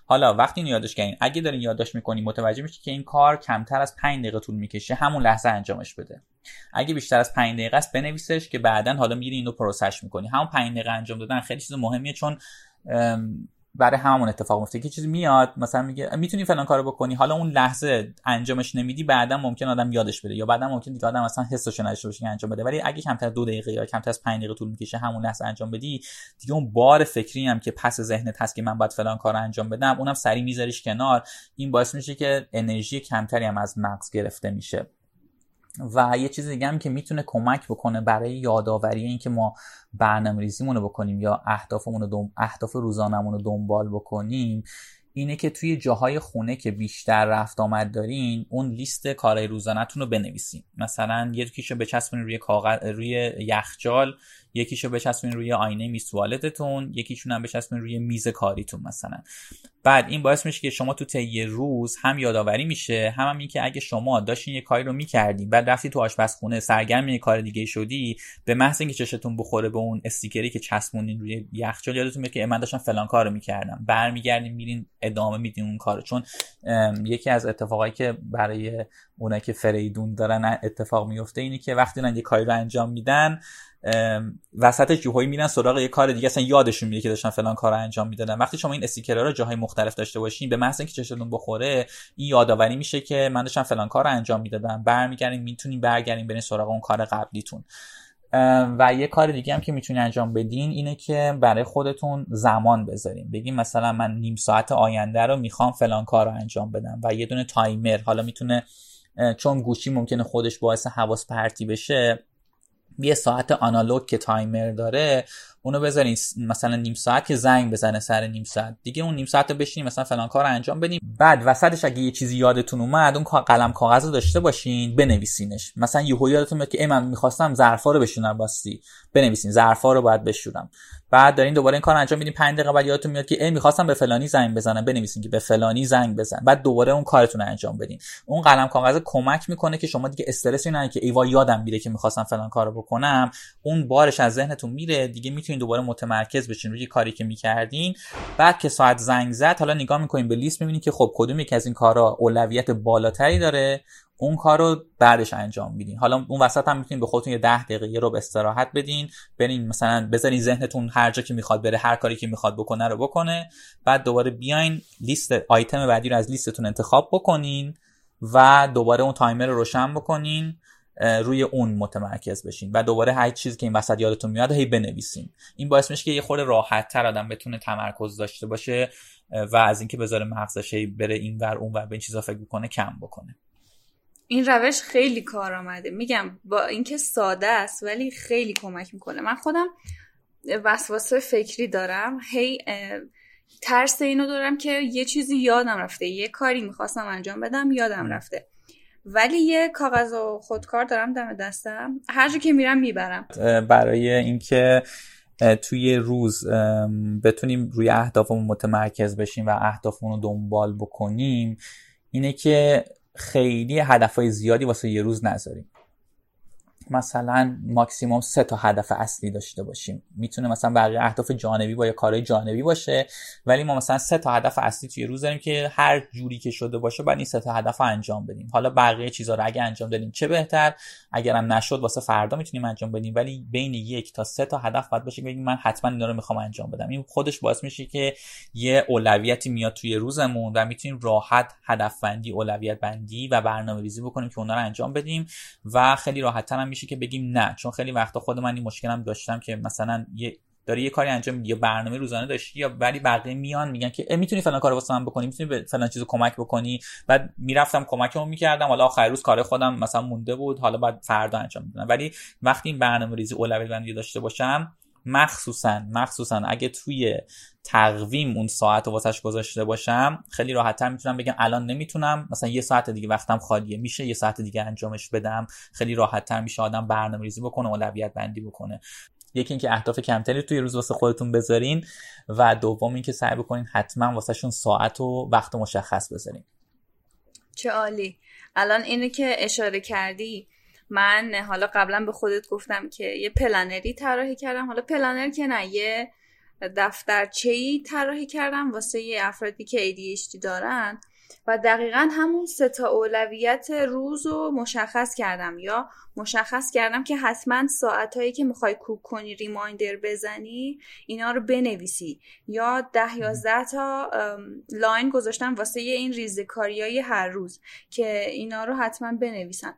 حالا وقتی اینو یادداشت کنین، اگه دارین یادداشت میکنین متوجه میشید که این کار کمتر از 5 دقیقه طول میکشه، همون لحظه انجامش بده. اگه بیشتر از 5 دقیقه است بنویسش که بعدن حالا میری اینو پروسش میکنی. همون 5 دقیقه انجام دادن خیلی چیز مهمیه، چون برای همون اتفاق میفته که چیزی میاد مثلا میگه میتونی فلان کارو بکنی، حالا اون لحظه انجامش نمیدی، بعدن ممکن آدم یادش بده یا بعدن ممکن دیگه آدم اصلا حسش نشه که انجام بده. ولی اگه کمتر از 2 دقیقه یا کمتر از 5 دقیقه طول میکشه همون لحظه انجام بدی، دیگه اون بار فکری هم که پس ذهنت هست که من باید فلان کارو انجام بدم، اونم سریع میذاریش کنار. این باعث میشه که انرژی کمتری هم از مغز گرفته میشه. و یه چیز دیگه هم که میتونه کمک بکنه برای یادآوری این که ما برنامه‌ریزیمون رو بکنیم یا اهداف روزانمون رو دنبال بکنیم، اینه که توی جاهای خونه که بیشتر رفت آمد دارین، اون لیست کارهای روزانه‌تون رو بنویسین. مثلا یکیشو بچسبونین روی کاغذ، روی یخچال، یکیشو بچسبونین روی آینه میز توالتتون، یکیشون هم بچسبونین روی میز کاریتون مثلا. بعد این باعث میشه که شما تو طی روز هم یادآوری میشه، هم اینکه اگه شما داشتین یه کاری رو می‌کردین بعد رفتی تو آشپزخونه سرگرم یه کار دیگه شدی، به محض اینکه چشتون بخوره به اون استیکری که چسبوندین روی یخچال یادتون میاد که من داشتم فلان کارو می‌کردم، برمیگردین میرین ادامه میدین اون کارو. چون یکی از اتفاقایی که برای اونایی که فریدون دارن اتفاق میفته اینه که وقتی یه کاری رو انجام میدن وسطش جوهایی میرن سراغ یه کار دیگه، اصلا یادشون میره که داشتن فلان کارو انجام میدادن. وقتی شما این استیکرها رو جاهای مختلف داشته باشین، به محض اینکه چشتون بخوره این یادآوری میشه که من داشتم فلان کارو انجام میدادم، برمیگردین میتونین برین سراغ اون کار قبلیتون. و یه کار دیگه هم که میتونین انجام بدین اینه که برای خودتون زمان بذارین، بگین مثلا من نیم ساعت آینده رو میخوام فلان کارو انجام بدم و یه دونه تایمر. حالا میتونه، چون گوشی ممکنه خودش باعث حواس پرتی بشه، یه ساعت آنالوگ که تایمر داره اونو بذارین مثلا نیم ساعت که زنگ بزنه سر نیم ساعت دیگه، اون نیم ساعت رو بشینین مثلا فلان کار رو انجام بدین. بعد وسطش اگه یه چیزی یادتون اومد، اون قلم کاغذ رو داشته باشین بنویسینش. مثلا یهو یادتون میاد که من می‌خواستم ظرفا رو بشورم، واسه بنویسین ظرفا رو باید بشورم. بعد دارین دوباره این کار انجام میدین، 5 دقیقه بعد یادتون میاد که می‌خواستم به فلانی زنگ بزنم، بنویسین که به فلانی زنگ بزن، بعد دوباره اون کارتون رو انجام بدین. اون قلم کاغذ کمک میکنه که شما دیگه استرسی نگیرید که ای وای یادم میره که می‌خواستم فلان کارو بکنم، اون بارش از ذهنتون میره دیگه، میتونید دوباره متمرکز بشین روی کاری که می‌کردین. بعد که ساعت زنگ زد، حالا نگاه می‌کنین به لیست می‌بینین که خب کدوم یک از این کارا اولویت بالاتری داره، اون کار رو بعدش انجام میدین. حالا اون وسط هم میتونین به خودتون یه 10 دقیقه یه ربع استراحت بدین، برین مثلا بذارین ذهنتون هر جا که میخواد بره، هر کاری که میخواد بکنه رو بکنه. بعد دوباره بیاین لیست آیتم بعدی رو از لیستتون انتخاب بکنین و دوباره اون تایمر رو روشن بکنین، روی اون متمرکز بشین و دوباره هر چیزی که این وسط یادتون میاد هی بنویسین. این باعث میشه که یه خورده راحت‌تر آدم بتونه تمرکز داشته باشه و از اینکه بذاره مغزش هی بره اینور اونور به این چیزا فکر بکنه کم بکنه. این روش خیلی کار آمده، میگم با اینکه ساده است ولی خیلی کمک میکنه. من خودم وسواس فکری دارم، هی ترس اینو دارم که یه چیزی یادم رفته، یه کاری میخواستم انجام بدم یادم رفته، ولی یه کاغذ و خودکار دارم دم دستم، هر جا که میرم میبرم. برای اینکه توی روز بتونیم روی اهدافمون متمرکز بشیم و اهدافمون رو دنبال بکنیم، اینه که خیلی هدفهای زیادی واسه یه روز نذاریم. مثلا ماکسیموم 3 تا هدف اصلی داشته باشیم. میتونه مثلا بقیه اهداف جانبی با یا کارهای جانبی باشه، ولی ما مثلا 3 تا هدف اصلی توی روز داریم که هر جوری که شده باشه باید این 3 تا هدف رو انجام بدیم. حالا بقیه چیزا رو اگه انجام دادیم چه بهتر، اگرم نشد واسه فردا میتونیم انجام بدیم، ولی بین 1 تا 3 تا هدف باید باشه بگیم من حتما اینا رو میخوام انجام بدم. این خودش باعث میشه که یه اولویتی میاد توی روزمون و میتونیم راحت هدف بندی، اولویت بندی و برنامه‌ریزی بکنیم که اون‌ها رو انجام بدیم و خیلی راحت‌ترم میشه که بگیم نه، چون خیلی وقتا خود من این مشکلم داشتم که مثلا داری یه کاری انجام میدی یا برنامه روزانه داشتی یا ولی بقیه میان میگن که میتونی فلان کارو واسه من بکنی، میتونی به فلان چیزو کمک بکنی، بعد میرفتم کمکمو میکردم، حالا آخر روز کار خودم مثلا مونده بود، حالا بعد فردا انجام میدم. ولی وقتی این برنامه‌ریزی، اولویت بندی داشته باشم، مخصوصاً اگه توی تقویم اون ساعت رو واسش گذاشته باشم، خیلی راحت‌تر میتونم بگم الان نمیتونم، مثلا 1 ساعت دیگه وقتم خالیه، میشه 1 ساعت دیگه انجامش بدم. خیلی راحت‌تر میشه آدم برنامه‌ریزی بکنه، اولویت بندی بکنه. یکی اینکه اهداف کمتری توی روز واسه خودتون بذارین و دوم اینکه سعی بکنین حتما واسهشون ساعت و وقت مشخص بذارین. چه عالی. الان اینو که اشاره کردی، من حالا قبلا به خودت گفتم که یه پلنری طراحی کردم، حالا پلنر که نه، یه دفترچه‌ای طراحی کردم واسه یه افرادی که ADHD دارن و دقیقاً همون 3 تا اولویت روز رو مشخص کردم، یا مشخص کردم که حتما ساعتایی که میخوای کوک کنی، ریمایندر بزنی، اینا رو بنویسی، یا 10-11 تا لاین گذاشتم واسه این ریزه‌کاریای هر روز که اینا رو حتما بنویسن.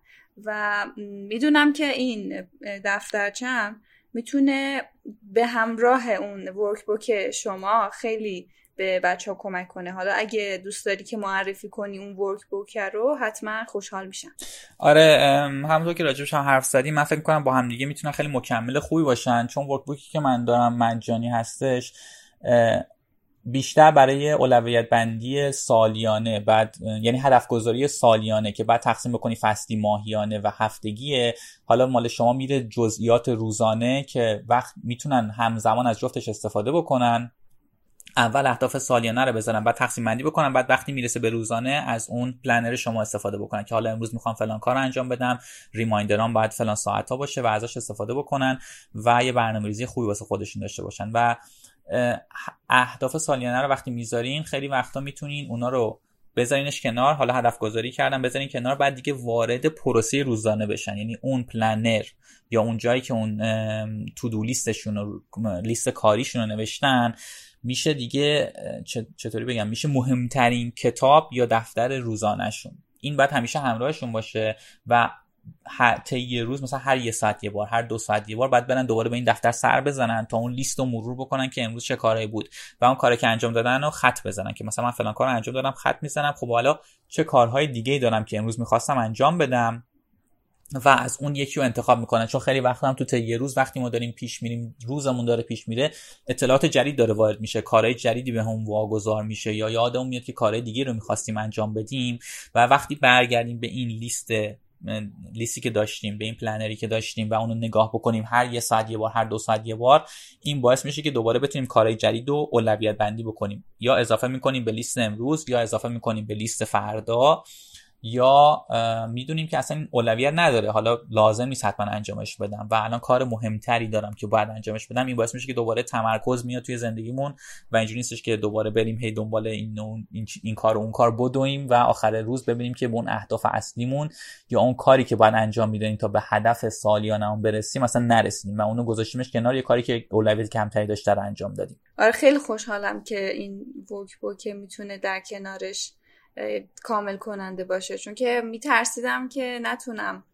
و میدونم که این دفترچه‌ام میتونه به همراه اون ورکبوک شما خیلی به بچه‌ها کمک کنه. حالا اگه دوست داری که معرفی کنی اون ورکبوک رو، حتما خوشحال میشم. آره، همونطور که راجبش هم حرف زدیم، من فکر می‌کنم با هم دیگه میتونن خیلی مکمل خوبی باشن، چون ورکبوکی که من دارم مجانی هستش، بیشتر برای اولویت بندی سالیانه، بعد یعنی هدف گذاری سالیانه که بعد تقسیم بکنی فصلی، ماهیانه و هفتگیه. حالا مال شما میره جزئیات روزانه که وقت میتونن همزمان از جفتش استفاده بکنن. اول اهداف سالیانه رو بذارن، بعد تقسیم بندی بکنن، بعد وقتی میرسه به روزانه از اون پلنر شما استفاده بکنن که حالا امروز میخوام فلان کار انجام بدم، ریمایندرام باید فلان ساعت‌ها باشه و ازش استفاده بکنن و یه برنامه‌ریزی خوبی واسه خودشون داشته باشن. و اهداف سالیانه رو وقتی میذارین، خیلی وقتا میتونین اونا رو بذارینش کنار، حالا هدف گذاری کردن بذارین کنار، بعد دیگه وارد پروسه روزانه بشن، یعنی اون پلنر یا اون جایی که اون تو دو لیستشون رو، لیست کاریشون رو نوشتن، میشه دیگه چطوری بگم، میشه مهمترین کتاب یا دفتر روزانهشون. این باید همیشه همراهشون باشه و طی روز مثلا هر 1 ساعت یه بار، هر 2 ساعت یه بار باید برن دوباره به این دفتر سر بزنن تا اون لیست رو مرور بکنن که امروز چه کارایی بود و اون کاری که انجام دادن رو خط بزنن که مثلا من فلان کار انجام دادم، خط میزنم، خب حالا چه کارهای دیگه‌ای دارم که امروز می‌خواستم انجام بدم و از اون یکی رو انتخاب میکنن. چون خیلی وقتا هم تو طی روز وقتی ما داریم پیش میریم، روزمون داره پیش میره، اطلاعات جدید داره وارد میشه، کارهای جدیدی به هم واگذار میشه یا یادمون میاد که کارهای دیگه رو می‌خواستیم انجام بدیم. و وقتی برگردیم به این لیستی که داشتیم، به این پلنری که داشتیم و اونو نگاه بکنیم، هر 1 ساعت یه بار، هر 2 ساعت یه بار، این باعث میشه که دوباره بتونیم کارهای جدید و اولویت بندی بکنیم، یا اضافه میکنیم به لیست امروز یا اضافه میکنیم به لیست فردا، یا میدونیم که اصلا این اولویت نداره، حالا لازم نیست حتما انجامش بدم و الان کار مهمتری دارم که باید انجامش بدم. این باعث میشه که دوباره تمرکز میاد توی زندگیمون و اینجوری نیستش که دوباره بریم هی دنبال این کار و اون کار بدویم و آخر روز ببینیم که به اون اهداف اصلیمون یا اون کاری که باید انجام میدادیم تا به هدف سالیانمون برسیم مثلا نرسیدیم و اونو گذاشتیمش کنار، یه کاری که اولویت کمتری داشت رو انجام دادیم. آره، خیلی خوشحالم که این ورکبوک میتونه در کنارش کامل کننده باشه، چون که میترسیدم که نتونم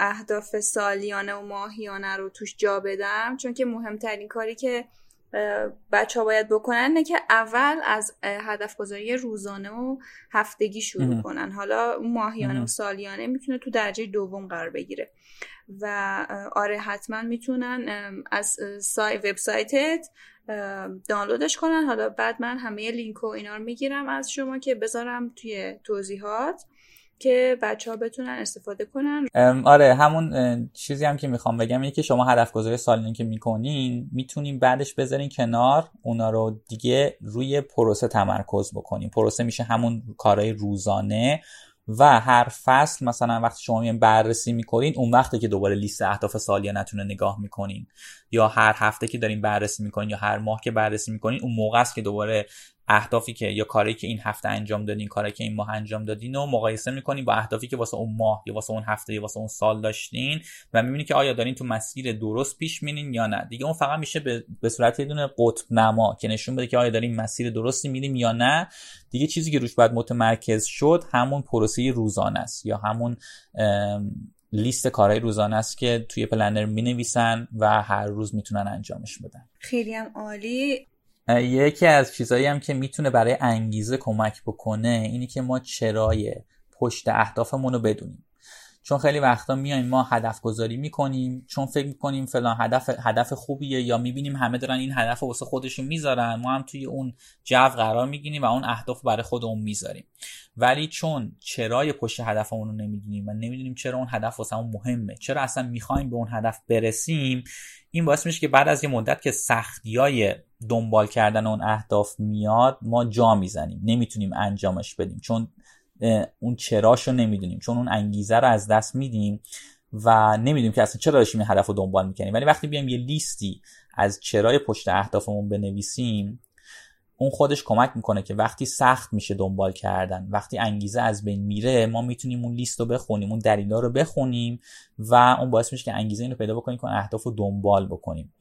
اهداف سالیانه و ماهیانه رو توش جا بدم، چون که مهمترین کاری که بچه‌ها باید بکنن اینه که اول از هدف گذاری روزانه و هفتگی شروع کنن، حالا ماهیانه و سالیانه میتونه تو درجه دوم قرار بگیره. و آره، حتما میتونن از وبسایتت دانلودش کنن. حالا بعد من همه لینک و اینا رو میگیرم از شما که بذارم توی توضیحات که بچه‌ها بتونن استفاده کنن. آره، همون چیزی هم که میخوام بگم اینه که شما هدف گذاری سالیانه که میکنین، میتونین بعدش بذارین کنار اونا رو دیگه، روی پروسه تمرکز بکنین. پروسه میشه همون کارهای روزانه و هر فصل مثلا وقتی شما میان بررسی میکنین، اون وقته که دوباره لیست اهداف سالیانتون نگاه میکنین، یا هر هفته که دارین بررسی میکنین یا هر ماه که بررسی میکنین، اون موقع است که دوباره اهدافی که یا کاری که این هفته انجام دادین، کاری که این ماه انجام دادین رو مقایسه میکنین با اهدافی که واسه اون ماه یا واسه اون هفته یا واسه اون سال داشتین و میبینین که آیا دارین تو مسیر درست پیش میرین یا نه. دیگه اون فقط میشه به صورت یه دونه قطب نما که نشون بده که آیا دارین مسیر درستی میرین یا نه. دیگه چیزی که روش باید متمرکز شد همون پروسه روزانه است یا همون لیست کارهای روزانه است که توی پلنر مینویسن و هر روز میتونن انجامش بدن. خیلی هم عالی. یکی از چیزایی هم که میتونه برای انگیزه کمک بکنه اینی که ما چرای پشت اهدافمون رو بدونیم، چون خیلی وقتا میایم ما هدف گذاری میکنیم چون فکر میکنیم فلان هدف خوبیه یا میبینیم همه دارن این هدف رو واسه خودشون میذارن، ما هم توی اون جو قرار میگیریم و اون اهداف برای خودمون میذاریم، ولی چون چرای پشت هدفمون رو نمیدونیم و نمیدونیم چرا اون هدف واسمون مهمه، چرا اصلا میخوایم به اون هدف برسیم، این باعث میشه که بعد از یه مدت که سختیای دنبال کردن اون اهداف میاد ما جا میزنیم، نمیتونیم انجامش بدیم چون اون چراشو نمیدونیم، چون اون انگیزه رو از دست میدیم و نمیدونیم که اصلا چرا داشتیم این هدف رو دنبال میکنیم. ولی وقتی بیایم یه لیستی از چرای پشت اهدافمون بنویسیم، اون خودش کمک میکنه که وقتی سخت میشه دنبال کردن، وقتی انگیزه از بین میره، ما میتونیم اون لیست رو بخونیم، اون دلیلا رو بخونیم و اون باعث میشه که انگیزه اینو پیدا بکنیم که اهداف رو دنبال بکنیم.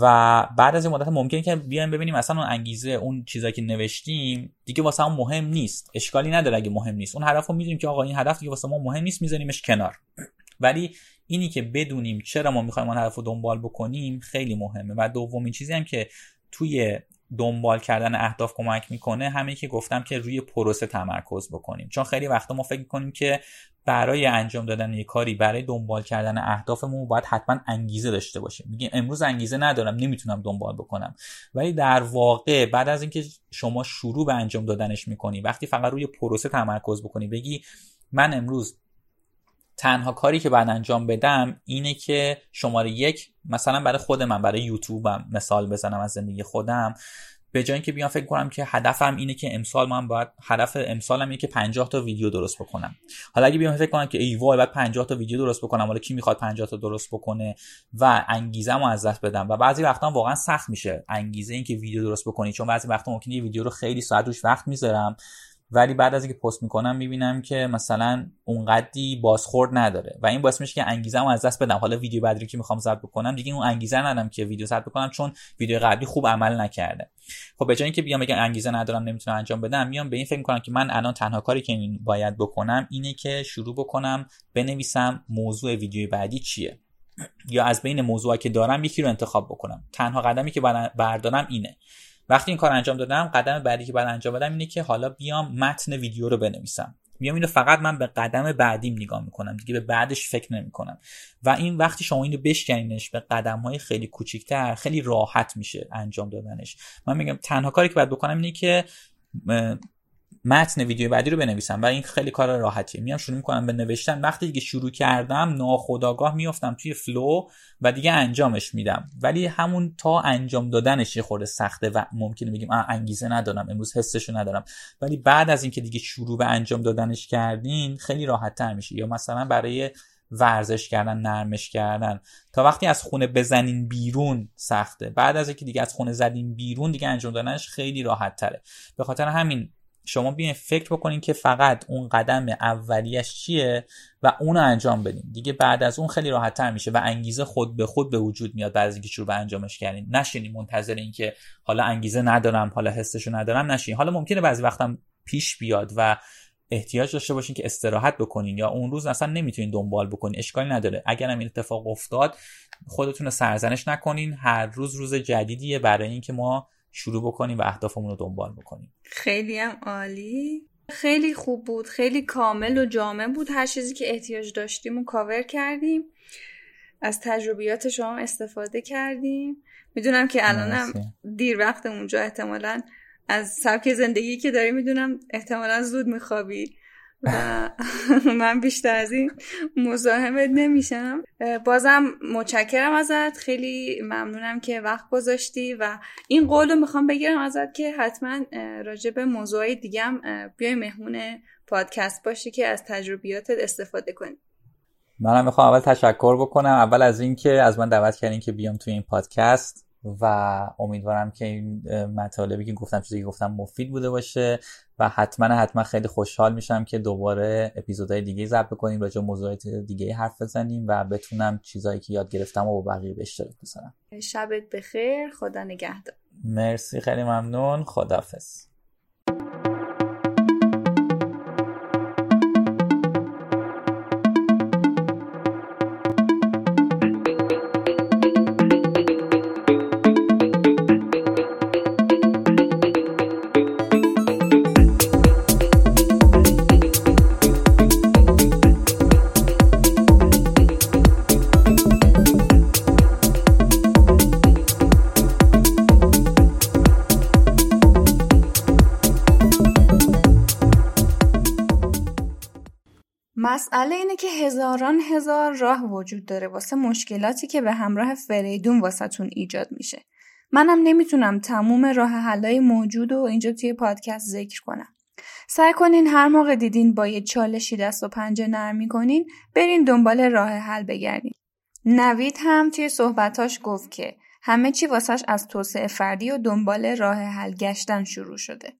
و بعد از این مدت ممکنه که بیایم ببینیم اصلا اون انگیزه، اون چیزایی که نوشتیم دیگه واسه ما مهم نیست. اشکالی نداره اگه مهم نیست، اون هدفو میدونیم که آقا این هدف دیگه واسه ما مهم نیست، میذاریمش کنار. ولی اینی که بدونیم چرا ما میخوایم اون هدفو دنبال بکنیم خیلی مهمه. و دومین چیزی هم که توی دنبال کردن اهداف کمک میکنه همین که گفتم که روی پروسه تمرکز بکنیم، چون خیلی وقتا ما فکر میکنیم که برای انجام دادن یک کاری، برای دنبال کردن اهدافمون باید حتما انگیزه داشته باشیم. میگیم امروز انگیزه ندارم، نمیتونم دنبال بکنم، ولی در واقع بعد از اینکه شما شروع به انجام دادنش میکنی، وقتی فقط روی پروسه تمرکز بکنی، بگی من امروز تنها کاری که باید انجام بدم اینه که شماره 1 مثلا برای خود من، برای یوتیوبم مثال بزنم از زندگی خودم، به جای اینکه بیام فکر کنم که هدفم اینه که امسال من باید، هدف امسالم اینه که 50 تا ویدیو درست بکنم، حالا اگه بیام فکر کنم که ای وای باید 50 تا ویدیو درست بکنم، حالا کی میخواد 50 تا درست بکنه، و انگیزه‌مو از دست بدم. و بعضی وقتا واقعا سخت میشه انگیزه این که ویدیو درست بکنی، چون بعضی وقتا ممکنه یه ویدیو رو خیلی ساعت روش وقت میذارم ولی بعد از اینکه پست میکنم میبینم که مثلا اونقدی بازخورد نداره و این باعث میشه که انگیزه‌مو از دست بدم. حالا ویدیو بعدی که میخوام ضبط بکنم دیگه اون انگیزه ندارم که ویدیو ضبط بکنم چون ویدیو قبلی خوب عمل نکرده. خب به جای اینکه بیام بگم انگیزه ندارم نمیتونم انجام بدم، میام به این فکر میکنم که من الان تنها کاری که باید بکنم اینه که شروع بکنم بنویسم موضوع ویدیو بعدی چیه، یا از بین موضوعایی که دارم یکی رو انتخاب بکنم. تنها قدمی که بردارم اینه. وقتی این کار انجام دادم، قدم بعدی که باید انجام بدم اینه که حالا بیام متن ویدیو رو بنویسم. میام اینو فقط من به قدم بعدیم نگاه میکنم، دیگه به بعدش فکر نمیکنم. و این وقتی شما اینو بشکنینش به قدم‌های خیلی کوچیک‌تر، خیلی راحت میشه انجام دادنش. من میگم تنها کاری که باید بکنم اینه که متن ویدیو بعدی رو بنویسم و این خیلی کار راحتیه. میام شروع میکنم به نوشتن، وقتی دیگه شروع کردم ناخودآگاه میافتم توی فلو و دیگه انجامش میدم. ولی همون تا انجام دادنش یه خورده سخته و ممکنه بگیم انگیزه ندارم، امروز حسشو ندارم، ولی بعد از اینکه دیگه شروع به انجام دادنش کردین خیلی راحت‌تر میشه. یا مثلا برای ورزش کردن، نرمش کردن، تا وقتی از خونه بزنین بیرون سخته، بعد از اینکه دیگه از خونه زدین بیرون دیگه انجام دادنش خیلی راحت‌تره. به خاطر همین شما بیاین فکر بکنین که فقط اون قدم اولیش چیه و اونو انجام بدین. دیگه بعد از اون خیلی راحت‌تر میشه و انگیزه خود به خود به وجود میاد بعد از اینکه شروع به انجامش کردین. نشینین منتظر این که حالا انگیزه ندارم، حالا حسشو ندارم نشین. حالا ممکنه بعضی وقتا پیش بیاد و احتیاج داشته باشین که استراحت بکنین یا اون روز اصلا نمیتونین دنبال بکنین، اشکالی نداره. اگرم این اتفاق افتاد خودتون رو سرزنش نکنین، هر روز روز جدیدیه برای اینکه ما شروع بکنیم و اهدافمون رو دنبال بکنیم. خیلی هم عالی، خیلی خوب بود، خیلی کامل و جامع بود، هر چیزی که احتیاج داشتیم و کاور کردیم، از تجربیات شما استفاده کردیم. میدونم که الانم دیر وقت اونجا، احتمالاً از سبک زندگی که داری میدونم احتمالاً زود میخوابی و من بیشتر از این مزاحمت نمیشم. بازم متشکرم ازت، خیلی ممنونم که وقت گذاشتی و این قول رو میخوام بگیرم ازت که حتما راجع به موضوعی دیگه هم بیای مهمون پادکست باشی که از تجربیاتت استفاده کنی. منم میخوام اول تشکر بکنم از اینکه از من دعوت کردین که بیام توی این پادکست و امیدوارم که این مطالبی که گفتم چیزی که گفتم مفید بوده باشه و حتما خیلی خوشحال میشم که دوباره اپیزودهای دیگه ضبط کنیم، راجع به موضوعات دیگه حرف بزنیم و بتونم چیزایی که یاد گرفتم و با بقیه به اشتراک بذارم. شبت بخیر، خدا نگهدار. مرسی، خیلی ممنون، خداحافظ. مسئله اینه که هزاران هزار راه وجود داره واسه مشکلاتی که به همراه فریدون واسهتون ایجاد میشه. منم نمیتونم تموم راه حلای موجود رو اینجا توی پادکست ذکر کنم. سعی کنین هر موقع دیدین با یه چالشی دست و پنجه نرمی کنین، برین دنبال راه حل بگردین. نوید هم توی صحبتاش گفت که همه چی واسهش از توسعه فردی و دنبال راه حل گشتن شروع شده.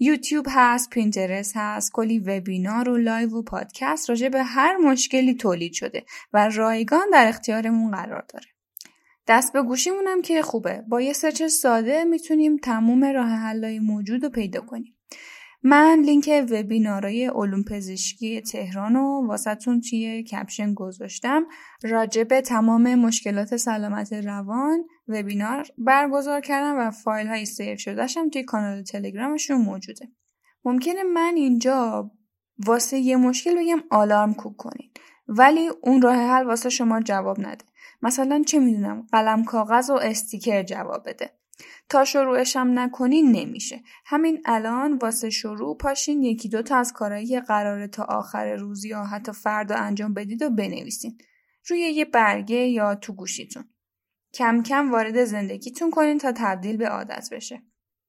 یوتیوب هست، پینترست هست، کلی وبینار و لایو و پادکست راجع به هر مشکلی تولید شده و رایگان در اختیارمون قرار داره. دست به گوشیمونم که خوبه، با یه سرچ ساده میتونیم تموم راه حل‌های موجود رو پیدا کنیم. من لینک وبینارای علوم پزشکی تهران رو واسهتون توی کپشن گذاشتم. راجع به تمام مشکلات سلامت روان وبینار برگزار کردم و فایل های سیو شده‌شم توی کانال تلگرامشون موجوده. ممکنه من اینجا واسه یه مشکل بگم آلارم کوک کنین، ولی اون راه حل واسه شما جواب نده. مثلا چه میدونم قلم کاغذ و استیکر جواب بده. تا شروعش هم نکنین نمیشه. همین الان واسه شروع پاشین یکی دوتا از کارهایی که قراره تا آخر روز یا حتی فردا انجام بدید و بنویسین روی یه برگه یا تو گوشیتون. کم کم وارد زندگیتون کنین تا تبدیل به عادت بشه.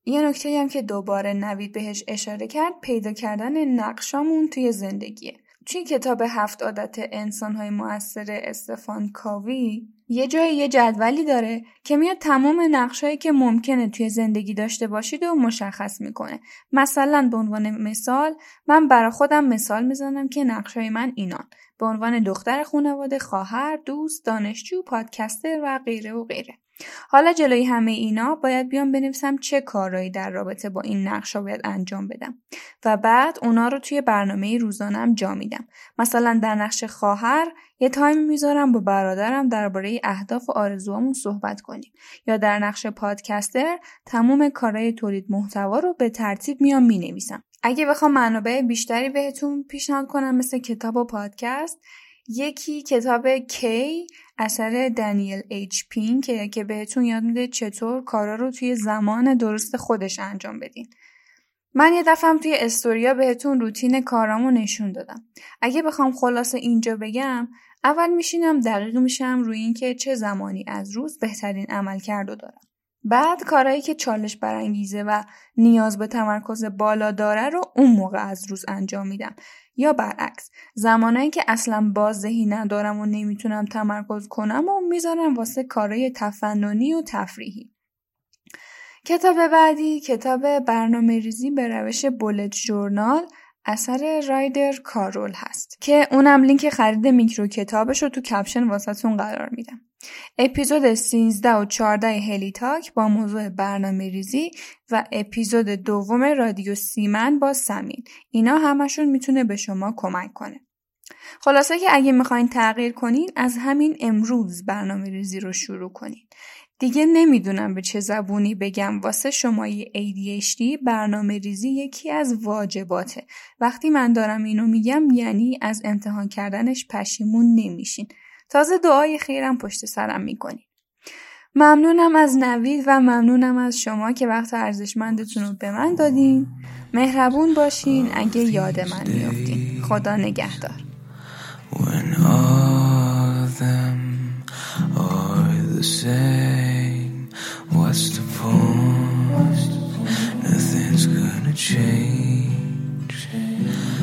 یه نکته‌ای هم که دوباره نوید بهش اشاره کرد، پیدا کردن نقشامون توی زندگیه. توی کتاب 7 عادت انسان‌های مؤثر استفان کاوی یه جایی یه جدولی داره که میاد تمام نقشایی که ممکنه توی زندگی داشته باشید و مشخص میکنه. مثلا به عنوان مثال من برای خودم مثال میزنم که نقشای من اینان: به عنوان دختر خانواده، خواهر، دوست، دانشجو، پادکستر و غیره و غیره. حالا جلوی همه اینا باید بیام بنویسم چه کارهایی در رابطه با این نقشا باید انجام بدم و بعد اونا رو توی برنامه روزانه‌ام جا میدم. مثلا در نقش خواهر یه تایم میذارم با برادرم درباره اهداف و آرزوامون صحبت کنیم، یا در نقش پادکستر تمام کارهای تولید محتوا رو به ترتیب میام مینویسم. اگه بخوام منابع بیشتری بهتون پیشنهاد کنم مثل کتاب و پادکست، یکی کتاب کی اثر دنیل اچ پین که بهتون یاد میده چطور کارا رو توی زمان درست خودش انجام بدین. من یه دفعه توی استوریا بهتون روتین کارامو نشون دادم. اگه بخوام خلاصه اینجا بگم، اول میشینم دقیق میشم روی این که چه زمانی از روز بهترین عملکرد رو دارم. بعد کارهایی که چالش برانگیزه و نیاز به تمرکز بالا داره رو اون موقع از روز انجام میدم، یا برعکس زمانایی که اصلا بازدهی ندارم و نمیتونم تمرکز کنم و میذارم واسه کارهای تفننی و تفریحی. کتاب بعدی کتاب برنامه ریزی به روش بولت ژورنال اثر رایدر کارول هست که اونم لینک خرید میکرو کتابش رو تو کپشن واسهتون قرار میدم. اپیزود 13 و 14 هلی تاک با موضوع برنامه ریزی و اپیزود 2 رادیو سیمن با سمین، اینا همشون میتونه به شما کمک کنه. خلاصه که اگه میخواین تغییر کنین، از همین امروز برنامه ریزی رو شروع کنین. دیگه نمیدونم به چه زبونی بگم، واسه شمای ADHD برنامه ریزی یکی از واجباته. وقتی من دارم اینو میگم یعنی از امتحان کردنش پشیمون نمیشین. تازه دعای خیرم پشت سرم میکنین. ممنونم از نوید و ممنونم از شما که وقت ارزشمندتون رو به من دادین. مهربون باشین اگه یاد من میافتین. خدا نگهدار. Saying, what's the point? Nothing's gonna change.